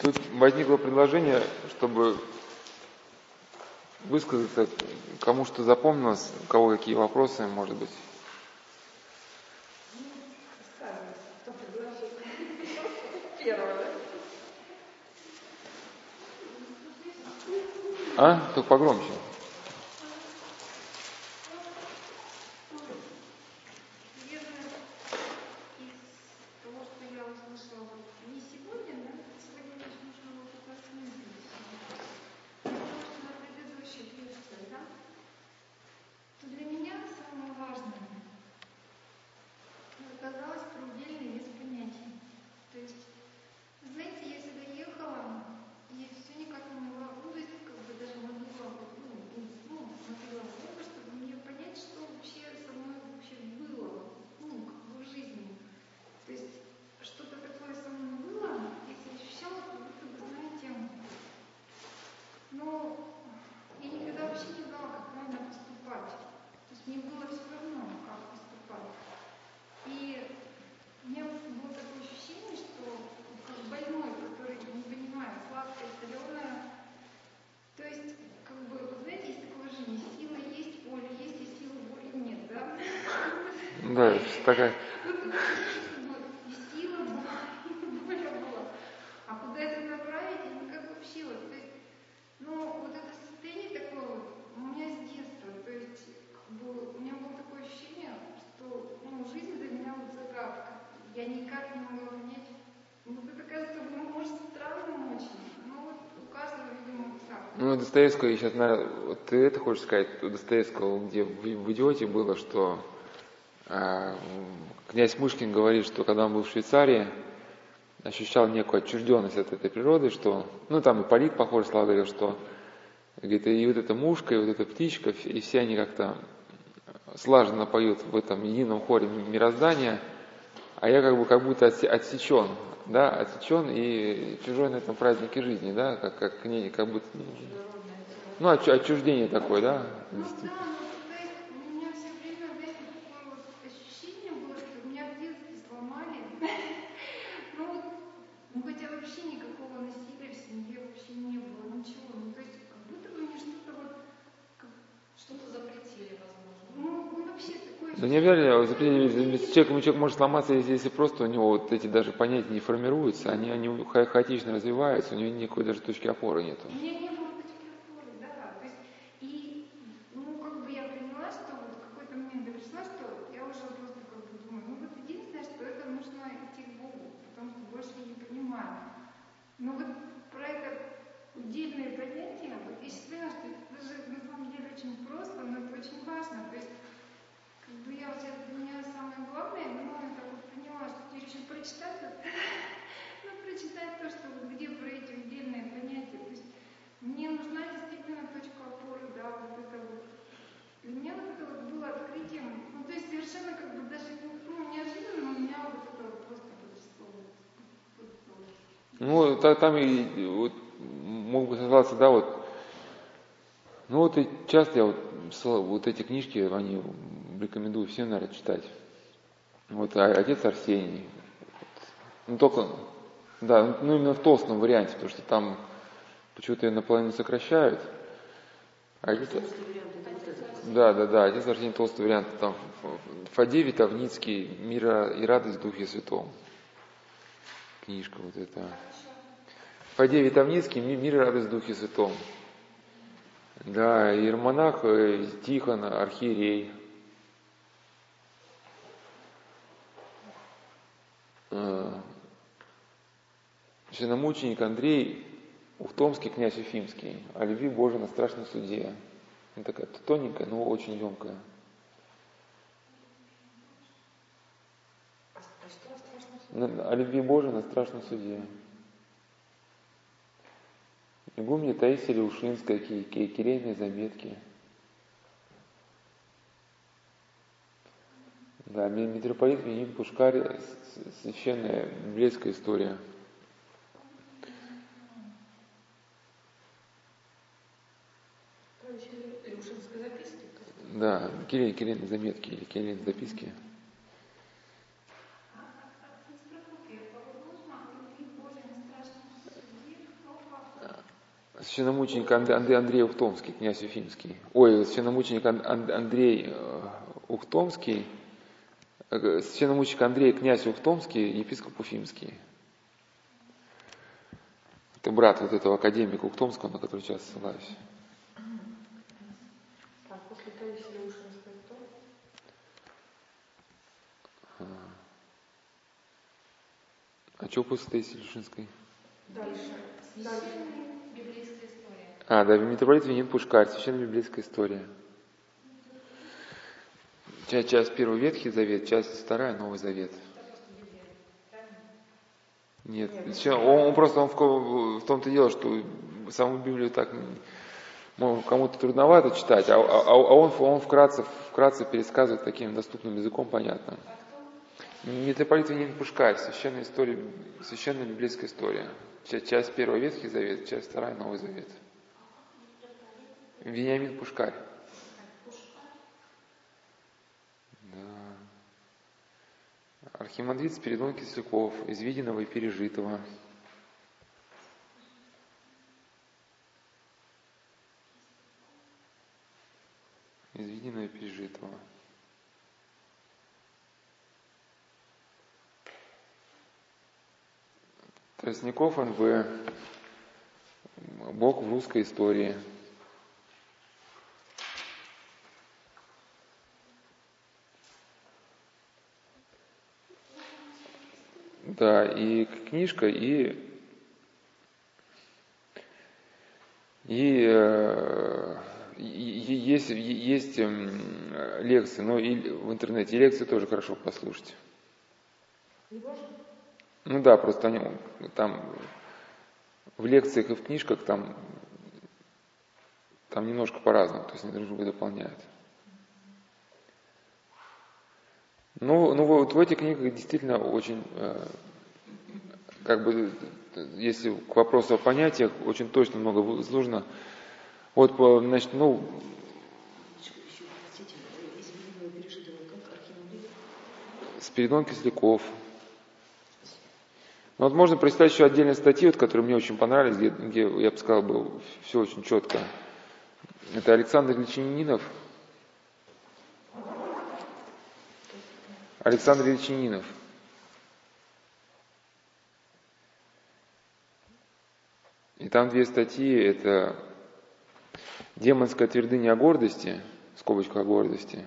Тут возникло предложение, чтобы высказаться, кому что запомнилось, у кого какие вопросы, может быть. А? Только погромче. Да, такая. Сила была, воля была. А куда это направить, я никак вообще вот. То есть, ну, вот это состояние такое у меня с детства. То есть, как бы, у меня было такое ощущение, что ну, жизнь для меня вот загадка. Я никак не могла понять. Ну, это кажется, ну, может, странным очень. Но вот у каждого, видимо, так. Ну, Достоевского, я сейчас, наверное, ты это хочешь сказать, у Достоевского, где в «Идиоте» было, что... Князь Мышкин говорит, что когда он был в Швейцарии, ощущал некую отчужденность от этой природы, что, ну там и Полит, похоже, слова говорил, что говорит, и вот эта мушка, и вот эта птичка, и все они как-то слаженно поют в этом едином хоре мироздания, а я как будто отсечен, да, отсечен и чужой на этом празднике жизни, да, как будто, ну, отчуждение такое, да, действительно. Да не обязательно запретили, человек может сломаться, если просто у него вот эти даже понятия не формируются, они хаотично развиваются, у него никакой даже точки опоры нету. У меня не было точки опоры, да. То есть, и, ну, как бы я поняла, что вот в какой-то момент я пришла, что я уже просто как бы думаю, ну, вот единственное, что это нужно идти к Богу, потому что больше я не понимаю. Но вот про это удельное понятие, вот я считаю, что это даже на самом деле очень просто, но это очень важно. То есть, ну, я вот сейчас для меня самое главное, ну, я так вот поняла, что я хочу прочитать, ну, прочитать то, что вот где про эти отдельные понятия. То есть мне нужна действительно точка опоры, да, вот это вот. Для меня вот это вот было открытием, ну, то есть совершенно как бы даже, ну, неожиданно, у меня вот это вот просто подошло. Ну, там и вот мог бы согласиться, да, вот. Ну, вот и часто я вот эти книжки, они... Рекомендую всем, наверное, читать. Вот «Отец Арсений». Ну, только, да, ну, именно в толстом варианте, потому что там почему-то ее наполовину сокращают. Да, «Отец Арсений» толстый вариант. Там Фаддей Витовницкий, «Мира и радость в Духе Святом». Книжка вот эта. Фаддей Витовницкий, «Мир и радость в Духе Святом». Да, иеромонах Тихон, архиерей. Священномученик Андрей Ухтомский, князь Уфимский, о любви Божией на страшном суде. Она такая тоненькая, но очень емкая. О любви Божией на страшном суде. Игумня Таисия Леушинская, кирейные заметки. Да, митрополит Вениамин Пушкарь, священная библейская история. Короче, Леушинская записки? Да, кирейные заметки или кирейные записки. священномученик Андрей Ухтомский, князь Уфимский, священномученик Андрей Ухтомский, священномученик Андрей, князь Ухтомский, епископ Уфимский. Это брат вот этого академика Ухтомского, на который сейчас ссылаюсь. А после Таисии Леушинской кто? А что после Таисии Леушинской? Дальше. Священная библейская история. Митрополит Вениамин Пушкарь, священная библейская история. Часть первый Ветхий Завет, часть вторая Новый Завет. Нет, он в том-то и дело, что саму Библию так кому-то трудновато читать, он вкратце пересказывает таким доступным языком, понятным. Митрополит Вениамин Пушкарь, священная библейская история. Часть первая Ветхий Завет, часть вторая Новый Завет. Вениамин Пушкарь. Архимандрит Спиридон Кисляков, из виденного и пережитого. Из виденного и пережитого. Тростников Н.В. Бог в русской истории. Да, и книжка, есть лекции, но и в интернете, и лекции тоже хорошо послушать. Ну да, просто они там в лекциях и в книжках там немножко по-разному, то есть они друг друга дополняют. Ну вот в этих книгах действительно очень, если к вопросу о понятиях, очень точно много выложено. Вот, значит, Спиридон Кисляков. Ну, вот можно прочитать еще отдельные статьи, которые мне очень понравились, где я бы сказал, было все очень четко. Это Александр Ильич Янинов. И там две статьи, это «Демонская твердыня о гордости», в скобочках «о гордости»,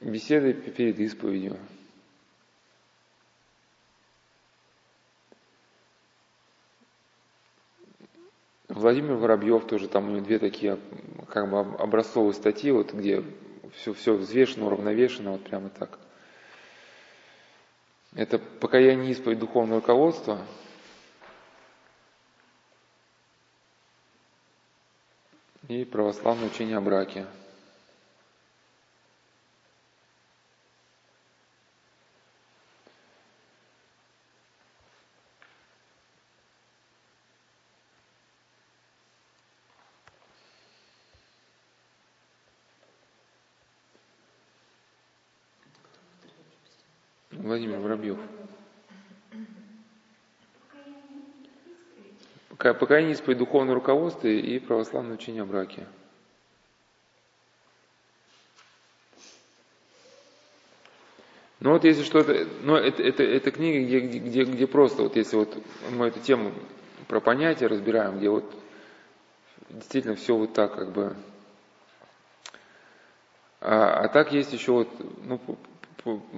«Беседы перед исповедью». Владимир Воробьев тоже, там у него две такие образцовые статьи, вот где все взвешено, уравновешено, вот прямо так. Это «Покаяние и исповедь духовного руководства». И «Православное учение о браке». Владимир Воробьев. «Покаяние и исповедь духовного руководства» и «Православное учение о браке». Ну вот если что-то... это книга, где просто, вот если вот мы эту тему про понятия разбираем, где вот действительно все вот так как бы... А так есть еще вот...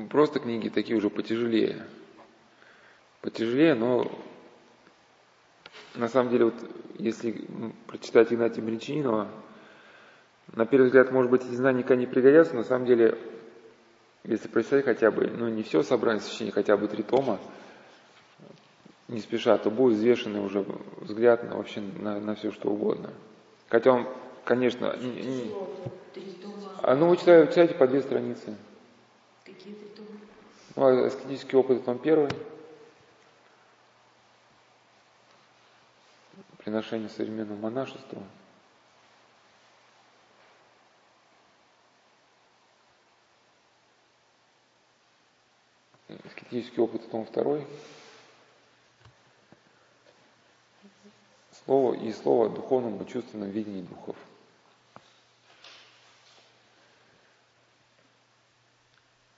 просто книги такие уже потяжелее. Потяжелее, но на самом деле, вот если прочитать Игнатия Брянчанинова, на первый взгляд, может быть, эти знания никогда не пригодятся, но на самом деле, если прочитать хотя бы, не все собрание сочинений, хотя бы 3 тома, не спеша, то будет взвешенный уже взгляд на все, что угодно. Хотя он, конечно... вы читаете по 2 страницы. Аскетический опыт, там 1, приношение современного монашества, Аскетический опыт, том 2. Слово и слово о духовном и чувственном видении духов.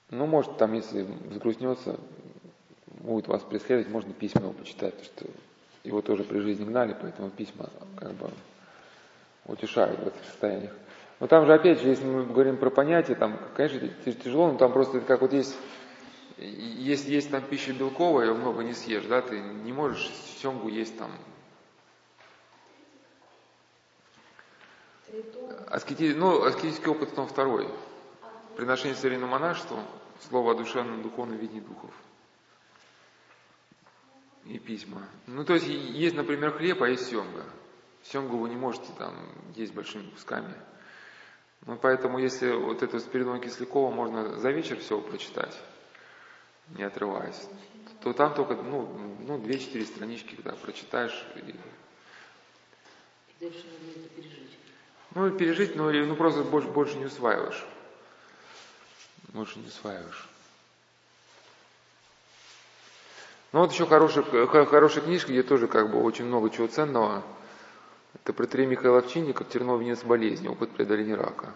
Ну, может, там, если загрустнется, будет вас преследовать, можно письма его почитать, потому что его тоже при жизни гнали, поэтому письма как бы утешают в этих состояниях. Но там же, опять же, если мы говорим про понятия, там, конечно, тяжело, но там просто как вот есть, если есть там пища белковая, ее много не съешь, да, ты не можешь семгу есть там. Аскетический опыт, том 2. Приношение современному монашеству, слово о душевном духовном видении духов. И письма. Ну, то есть, есть, например, хлеб, а есть семга. Семгу вы не можете там есть большими кусками. Ну, поэтому, если вот это Спиридона Кислякова можно за вечер все прочитать, не отрываясь, то там только, 2-4 странички, когда прочитаешь. И дальше нужно пережить. Или просто больше не усваиваешь. Ну, вот еще хорошая книжка, где тоже как бы очень много чего ценного. Это «Протоиерей Михаил Овчинников. Терновый венец болезни. Опыт преодоления рака».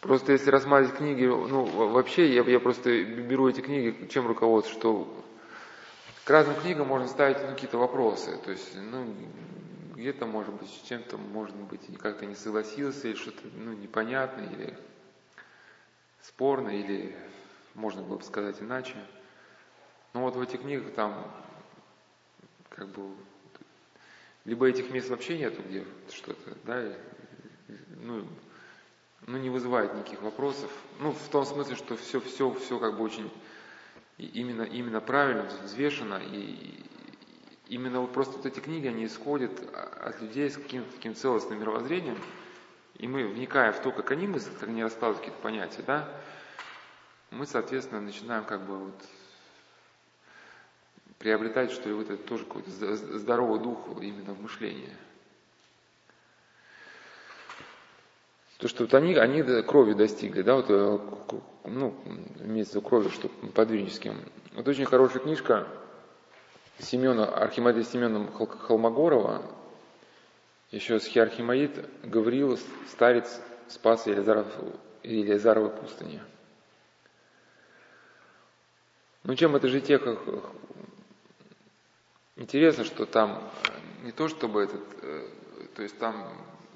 Просто если рассматривать книги, вообще, я просто беру эти книги, чем руководствуюсь, что к разным книгам можно ставить какие-то вопросы, то есть, где-то, может быть, с чем-то, может быть, как-то не согласился, или что-то, непонятно, или спорно, или можно было бы сказать иначе. Но вот в этих книгах там, как бы, либо этих мест вообще нету, где что-то, да, не вызывает никаких вопросов. В том смысле, что все как бы очень именно правильно, взвешено, и именно просто вот эти книги, они исходят от людей с каким-то таким целостным мировоззрением, и мы, вникая в то, как они мыслят, как они расставляют какие-то понятия, да, мы, соответственно, начинаем как бы приобретать, что и вот это тоже какой-то здоровый дух именно в мышлении. То, что вот они крови достигли, да, имеется в виду крови, что подвижническим. Вот очень хорошая книжка архимандрита Симеона Холмогорова, еще «Схиархимандрит Гавриил, старец Спаса Елизаровой пустыни». Чем это житие как интересно, что там не то чтобы то есть там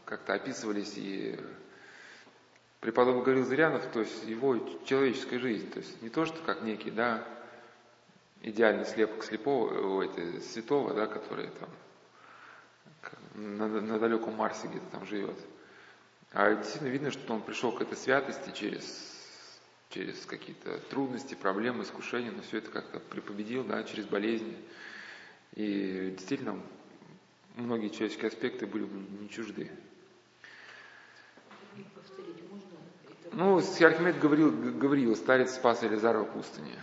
как-то описывались и преподобный Гавриил Зырянов, то есть его человеческая жизнь, то есть не то, что как некий, да, идеальный слепок святого, да, который там на далеком Марсе где-то там живет. А действительно видно, что он пришел к этой святости через какие-то трудности, проблемы, искушения, но все это как-то препобедил, да, через болезни. И действительно многие человеческие аспекты были бы не чужды. Схиархимандрит Гавриил, старец Спаса Елизарова пустыни.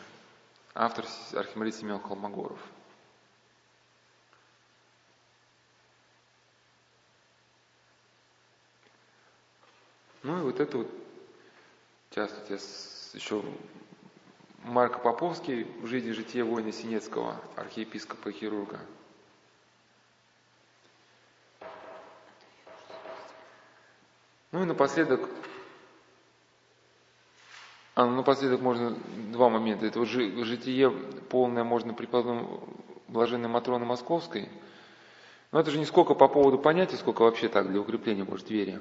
Автор архимандрит Симеон Холмогоров. Сейчас у тебя еще Марк Поповский в «Жизнь и житие воина Синецкого», архиепископа и хирурга. И напоследок, можно два момента. Это житие полное можно преподобному Блаженной Матроны Московской. Но это же не сколько по поводу понятий, сколько вообще так для укрепления, может, вере.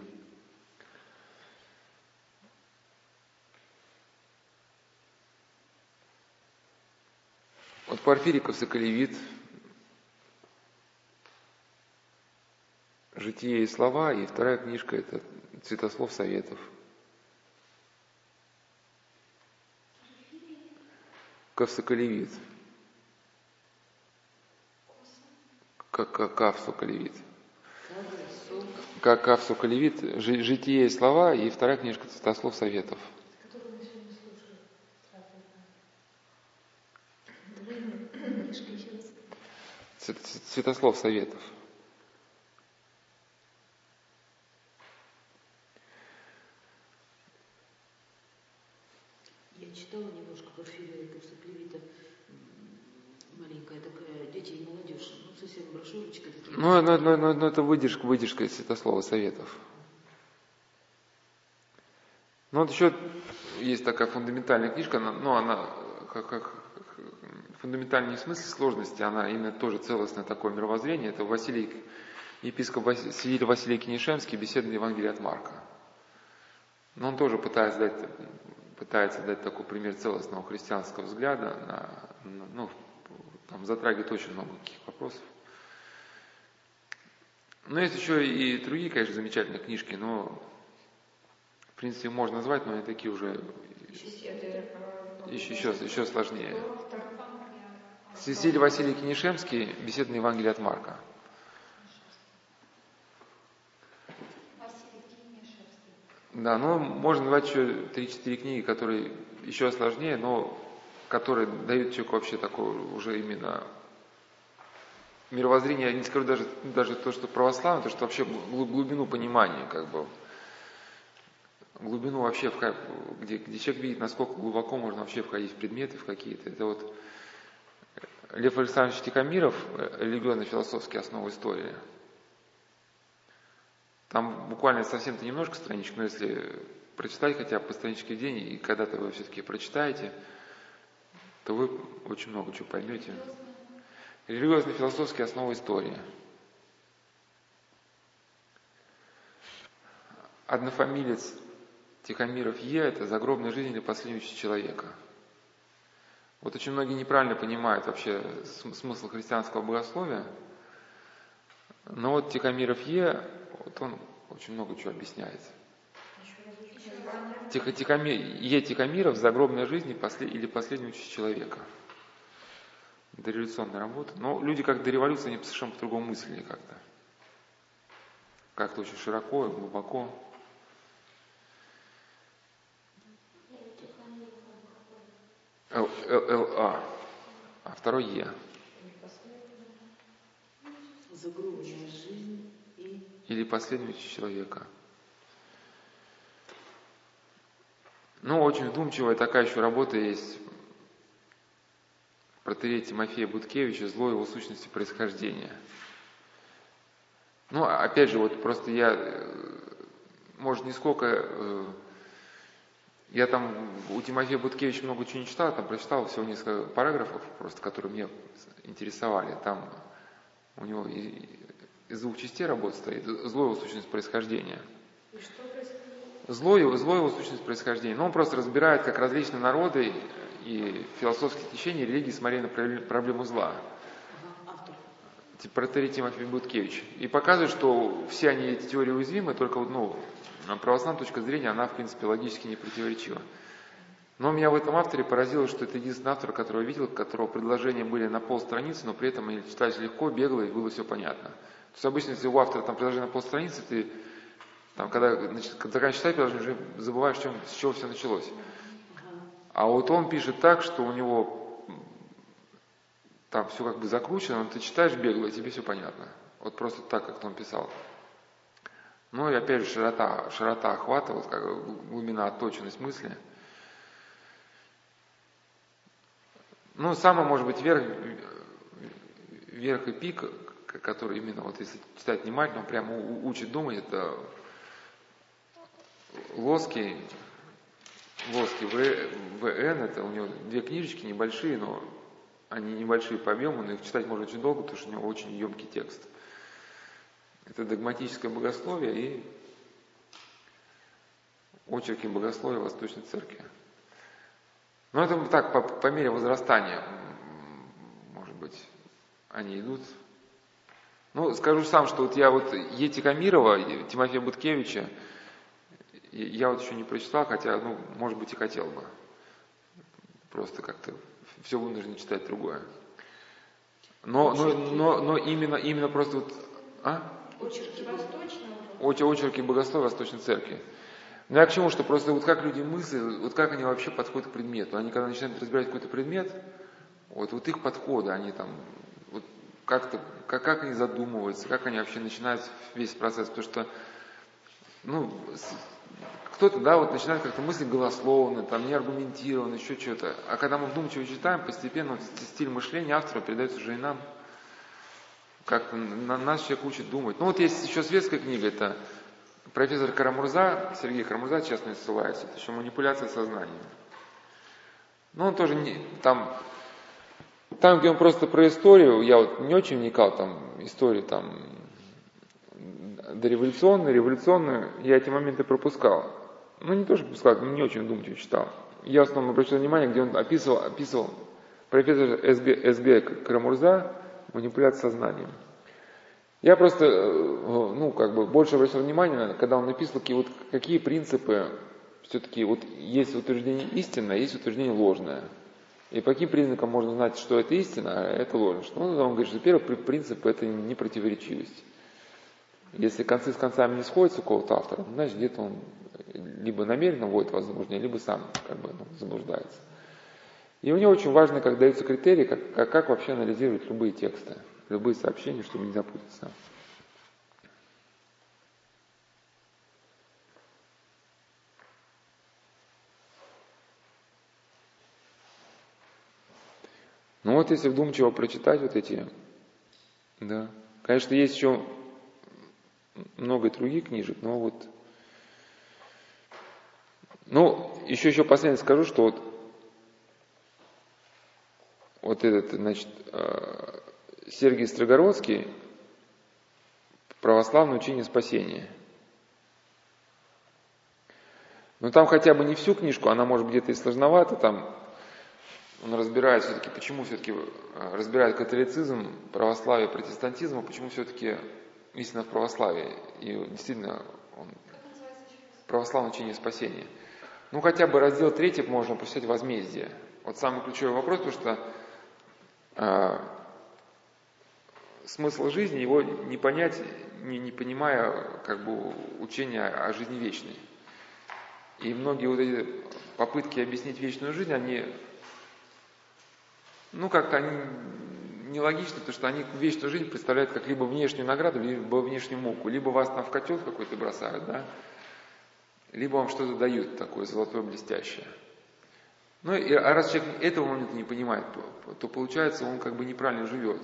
Вот Порфирий Соколевит. «Житие и слова», и вторая книжка – это «Цветослов советов». Соколевит. Соколевит. «Житие и слова», и вторая книжка «Цветослов советов». «Цветослов советов». читала немножко Порфирия Соколевита, маленькая такая, дети и молодежь, ну совсем брошюрочка. Ну, это выдержка из Святослова Советов. Ну вот еще есть такая фундаментальная книжка, но она как фундаментальный в смысле сложности, она именно тоже целостное такое мировоззрение. Это епископ Василий Кинешемский, беседы на Евангелие от Марка. Но он тоже пытается дать такой пример целостного христианского взгляда, там затрагивает очень много таких вопросов. Но есть еще и другие, конечно, замечательные книжки, но в принципе их можно назвать, но они такие уже еще сложнее. Сесилий Василий Кинешемский, беседы на Евангелие от Марка. Да, ну можно назвать еще 3-4 книги, которые еще сложнее, но которые дают человеку вообще такое уже именно мировоззрение, я не скажу даже то, что православное, то, что вообще глубину понимания, глубину вообще, где человек видит, насколько глубоко можно вообще входить в предметы, в какие-то. Это вот Лев Александрович Тихомиров, религиозно-философские основы истории. Там буквально совсем-то немножко страничек, но если прочитать хотя бы по страничке в день, и когда-то вы все-таки прочитаете, то вы очень много чего поймете. Религиозно-философские основы истории. Однофамилец Тихомиров Е. это загробная жизнь или последующая человека. Вот очень многие неправильно понимают вообще смысл христианского богословия, но вот Тихомиров Е. вот он очень много чего объясняет. Тихомиров «Загробная жизнь» или «Последний участь человека». Дореволюционная работа. Но люди как до революции, они совершенно по-другому мыслили как-то. Как-то очень широко и глубоко. ЛЛА. А второй Е. «Загробная жизнь» или «Последний участь человека». Ну, очень вдумчивая такая еще работа есть Протоиерея Тимофея Буткевича «Зло его сущности происхождения». Ну, опять же, вот просто я, может, не сколько... Я там у Тимофея Буткевича много чего не читал, там прочитал всего несколько параграфов, просто, которые меня интересовали. Там у него из двух частей работа стоит «Зло его сущность происхождения». И что происходит? Зло его сущность происхождения. Но он просто разбирает, как различные народы и философские течения, и религии смотрели на проблему зла. Протоиерей Тимофей Буткевич. И показывает, что все они, эти теории, уязвимы, только православная точка зрения, она, в принципе, логически не противоречива. Но меня в этом авторе поразило, что это единственный автор, которого я видел, которого предложения были на полстраницы, но при этом они читались легко, бегло, и было все понятно. То есть обычно, если у автора там предложение на полстраницы, ты когда заканчиваешь читать, ты уже забываешь, с чего все началось. А вот он пишет так, что у него там все как бы закручено, но ты читаешь бегло, и тебе все понятно. Вот просто так, как он писал. Ну и опять же широта охвата, вот глубина, отточенность мысли. Ну, самый, может быть, верх и пик, который именно, вот если читать внимательно, он прямо учит думать, это Лосский В.Н. это у него две книжечки небольшие, но они небольшие по объему, но их читать можно очень долго, потому что у него очень емкий текст. Это догматическое богословие и очерки богословия Восточной Церкви. Но это так, по мере возрастания, может быть, они идут. Ну, скажу сам, что вот я Е. Тихомирова, Тимофея Буткевича, я еще не прочитал, хотя, может быть, и хотел бы. Просто как-то все вынужден читать другое. Но именно просто Очерки Восточного? Очерки богословия Восточной Церкви. Ну, я к чему, что просто как люди мыслят, как они вообще подходят к предмету. Они, когда начинают разбирать какой-то предмет, их подходы, они там... как они задумываются, как они вообще начинают весь процесс, потому что кто-то, да, вот начинает как-то мыслить голословно, там, неаргументированно, еще что-то. А когда мы вдумчиво читаем, постепенно стиль мышления автора передается уже и нам. Как нас человек учит думать. Ну, вот есть еще светская книга, это профессор Кара-Мурза, Сергей Кара-Мурза, честно ссылается, это еще «Манипуляция сознанием». Но он тоже не... Там, где он просто про историю, я вот не очень вникал, там, историю, там, дореволюционную, революционную, я эти моменты пропускал. Ну, не то, что пропускал, но не очень думчиво читал. Я в основном обращал внимание, где он описывал профессор С.Г. Кара-Мурза «Манипуляция сознанием». Я просто, ну, как бы, больше обращал внимание, когда он написал, какие, вот, какие принципы все-таки, вот, есть утверждение истинное, есть утверждение ложное. И по каким признакам можно знать, что это истина, а это ложь? Ну, он говорит, что первый принцип – это непротиворечивость. Если концы с концами не сходятся у кого-то автора, значит, где-то он либо намеренно вводит вас в заблуждение, либо сам как бы, ну, заблуждается. И мне очень важно, как даются критерии, как вообще анализировать любые тексты, любые сообщения, чтобы не запутаться. Ну вот, если вдумчиво прочитать вот эти, да. Конечно, есть еще много других книжек, но вот... Ну, еще последнее скажу, что вот этот, значит, Сергий Страгородский, православное учение спасения. Но там хотя бы не всю книжку, она может где-то и сложновата, там... Он разбирает все-таки, почему все-таки разбирает католицизм, православие, протестантизм, а почему все-таки истина в православии. И действительно, он... православное учение спасения. Ну, хотя бы раздел 3 можно посвятить возмездие. Вот самый ключевой вопрос, потому что смысл жизни его не понять, не понимая как бы учения о жизни вечной. И многие вот эти попытки объяснить вечную жизнь, они... Ну, как-то они нелогичны, потому что они вечную жизнь представляют как либо внешнюю награду, либо внешнюю муку. Либо вас там в котел какой-то бросают, да? Либо вам что-то дают такое золотое, блестящее. Ну, и, а раз человек этого момента не понимает, то получается, он как бы неправильно живет.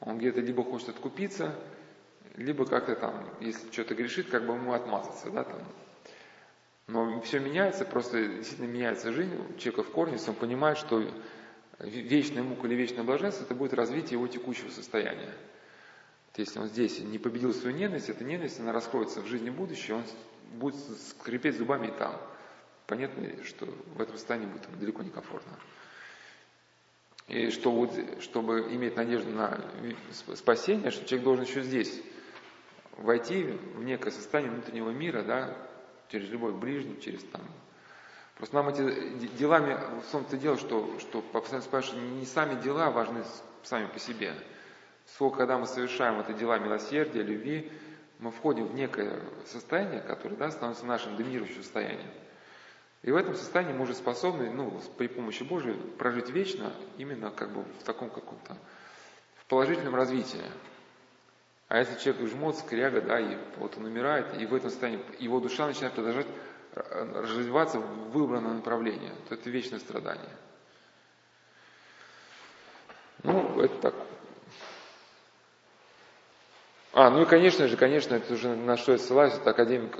Он где-то либо хочет откупиться, либо как-то там, если что-то грешит, как бы ему отмазаться, да, там. Но все меняется, просто действительно меняется жизнь у человека в корне, если он понимает, что... вечная мука или вечное блаженство – это будет развитие его текущего состояния. Вот если он здесь не победил свою ненависть, эта ненависть, она раскроется в жизни будущего, он будет скрипеть зубами и там. Понятно, что в этом состоянии будет далеко не комфортно. И что вот, чтобы иметь надежду на спасение, что человек должен еще здесь войти в некое состояние внутреннего мира, да, через любовь к ближнему, через там... Просто нам эти делами, в том-то дело, что постоянно спрашивают, не сами дела важны сами по себе. Сколько, когда мы совершаем это дела милосердия, любви, мы входим в некое состояние, которое, да, становится нашим доминирующим состоянием. И в этом состоянии мы уже способны, ну, при помощи Божией прожить вечно именно как бы в таком каком-то в положительном развитии. А если человек жмот, скряга, да, и вот он умирает, и в этом состоянии его душа начинает продолжать развиваться в выбранное направление, то это вечное страдание. Ну, это так. Ну и, конечно, это уже на что я ссылаюсь, это академик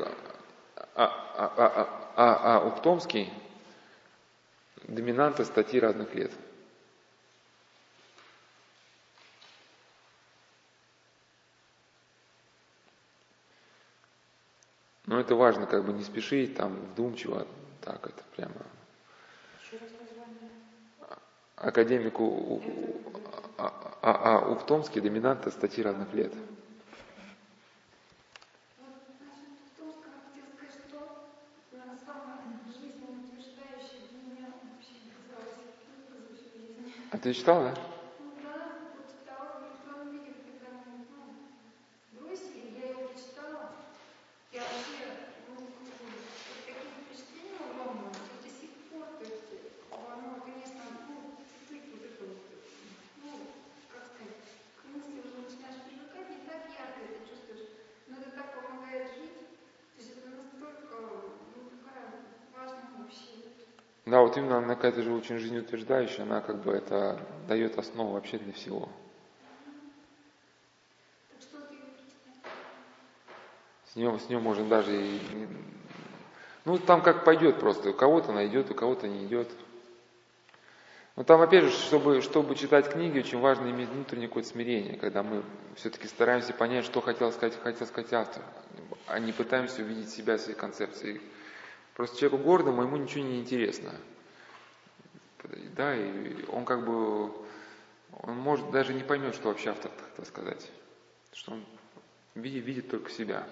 А.А. Ухтомский, доминанта статьи разных лет. Но это важно, как бы не спешить, там, вдумчиво, так, это прямо. Еще раз название. Академику А.А. Ухтомский, доминанта статьи разных лет. А ты читал, да? Да, вот именно она какая-то же очень жизнеутверждающая, она как бы это дает основу вообще для всего. С нее можно даже и... Ну, там как пойдет просто. У кого-то она идет, у кого-то не идет. Но там, опять же, чтобы читать книги, очень важно иметь внутреннее какое-то смирение, когда мы все-таки стараемся понять, что хотел сказать автор, а не пытаемся увидеть себя в своей концепции. Просто человеку гордому, ему ничего не интересно. Да, и он как бы... Он, может, даже не поймет, что вообще автор хотел сказать. Что он видит только себя.